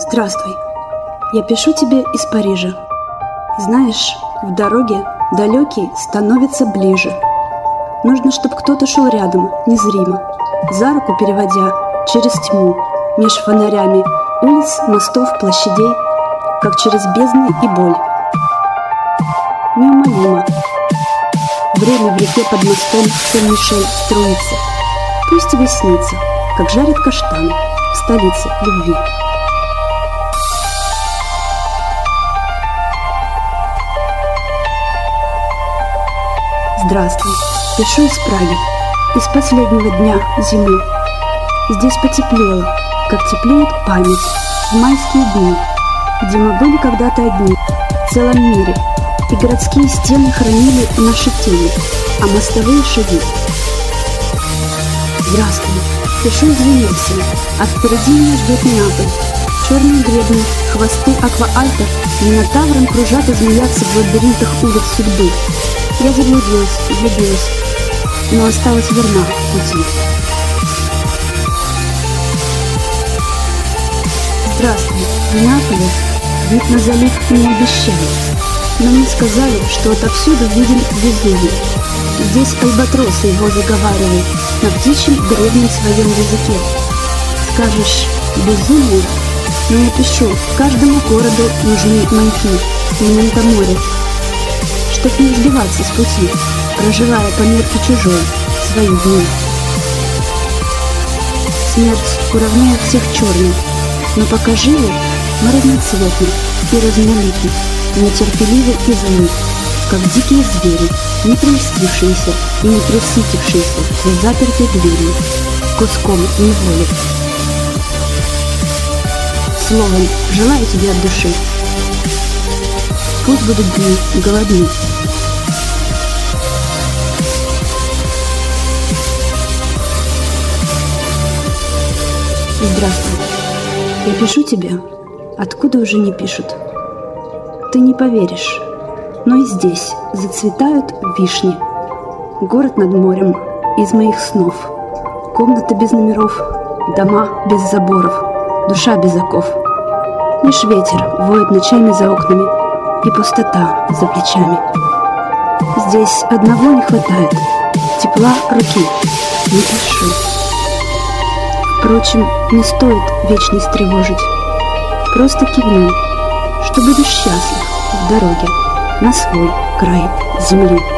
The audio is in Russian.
Здравствуй. Я пишу тебе из Парижа. Знаешь, в дороге далекий становится ближе. Нужно, чтобы кто-то шел рядом, незримо, за руку переводя через тьму, меж фонарями улиц, мостов, площадей, как через бездны и боль. Неумолимо. Время в реке под мостом Сен-Мишель струится. Пусть тебе снится, как жарят каштаны в столице любви. Здравствуй. Пишу из Праги, из последнего дня зимы. Здесь потеплело, как теплеет память в майские дни, где мы были когда-то одни в целом мире, и городские стены хранили наши тени, а мостовые шаги. Здравствуй. Пишу из Венеции, а впереди меня ждет Неаполь. Черные гребни, хвосты акваальтов Минотавром кружат и змеятся в лабиринтах улиц судьбы. Я заблудилась, влюбилась, но осталась верна пути. Здравствуй, в Неаполе вид на залив не обещали, но мне сказали, что отовсюду виден Везувий. Здесь альбатросы его заговаривают на птичьем древнем своем языке. Скажешь «безумие», но я пишу: каждому городу нужны маяки, memento mori, чтоб не сбиваться с пути, проживая по мерке чужой свои дни. Смерть уравняет всех черных, но пока живы, мы разноцветны и разнолики, нетерпеливы и злы, как дикие звери, не прельстившиеся и не пресытившиеся за запертой дверью, куском неволи. Словом, желаю тебе от души. Пусть будут дни голодны. Здравствуй. Я пишу тебе, откуда уже не пишут. Ты не поверишь, но и здесь зацветают вишни. Город над морем из моих снов. Комната без номеров, дома без заборов, душа без оков. Лишь ветер воет ночами за окнами, и пустота за плечами. Здесь одного не хватает — тепла руки. Не пишу. Впрочем, не стоит вечность тревожить. Просто кивни, что будешь счастлив в дороге на свой край земли.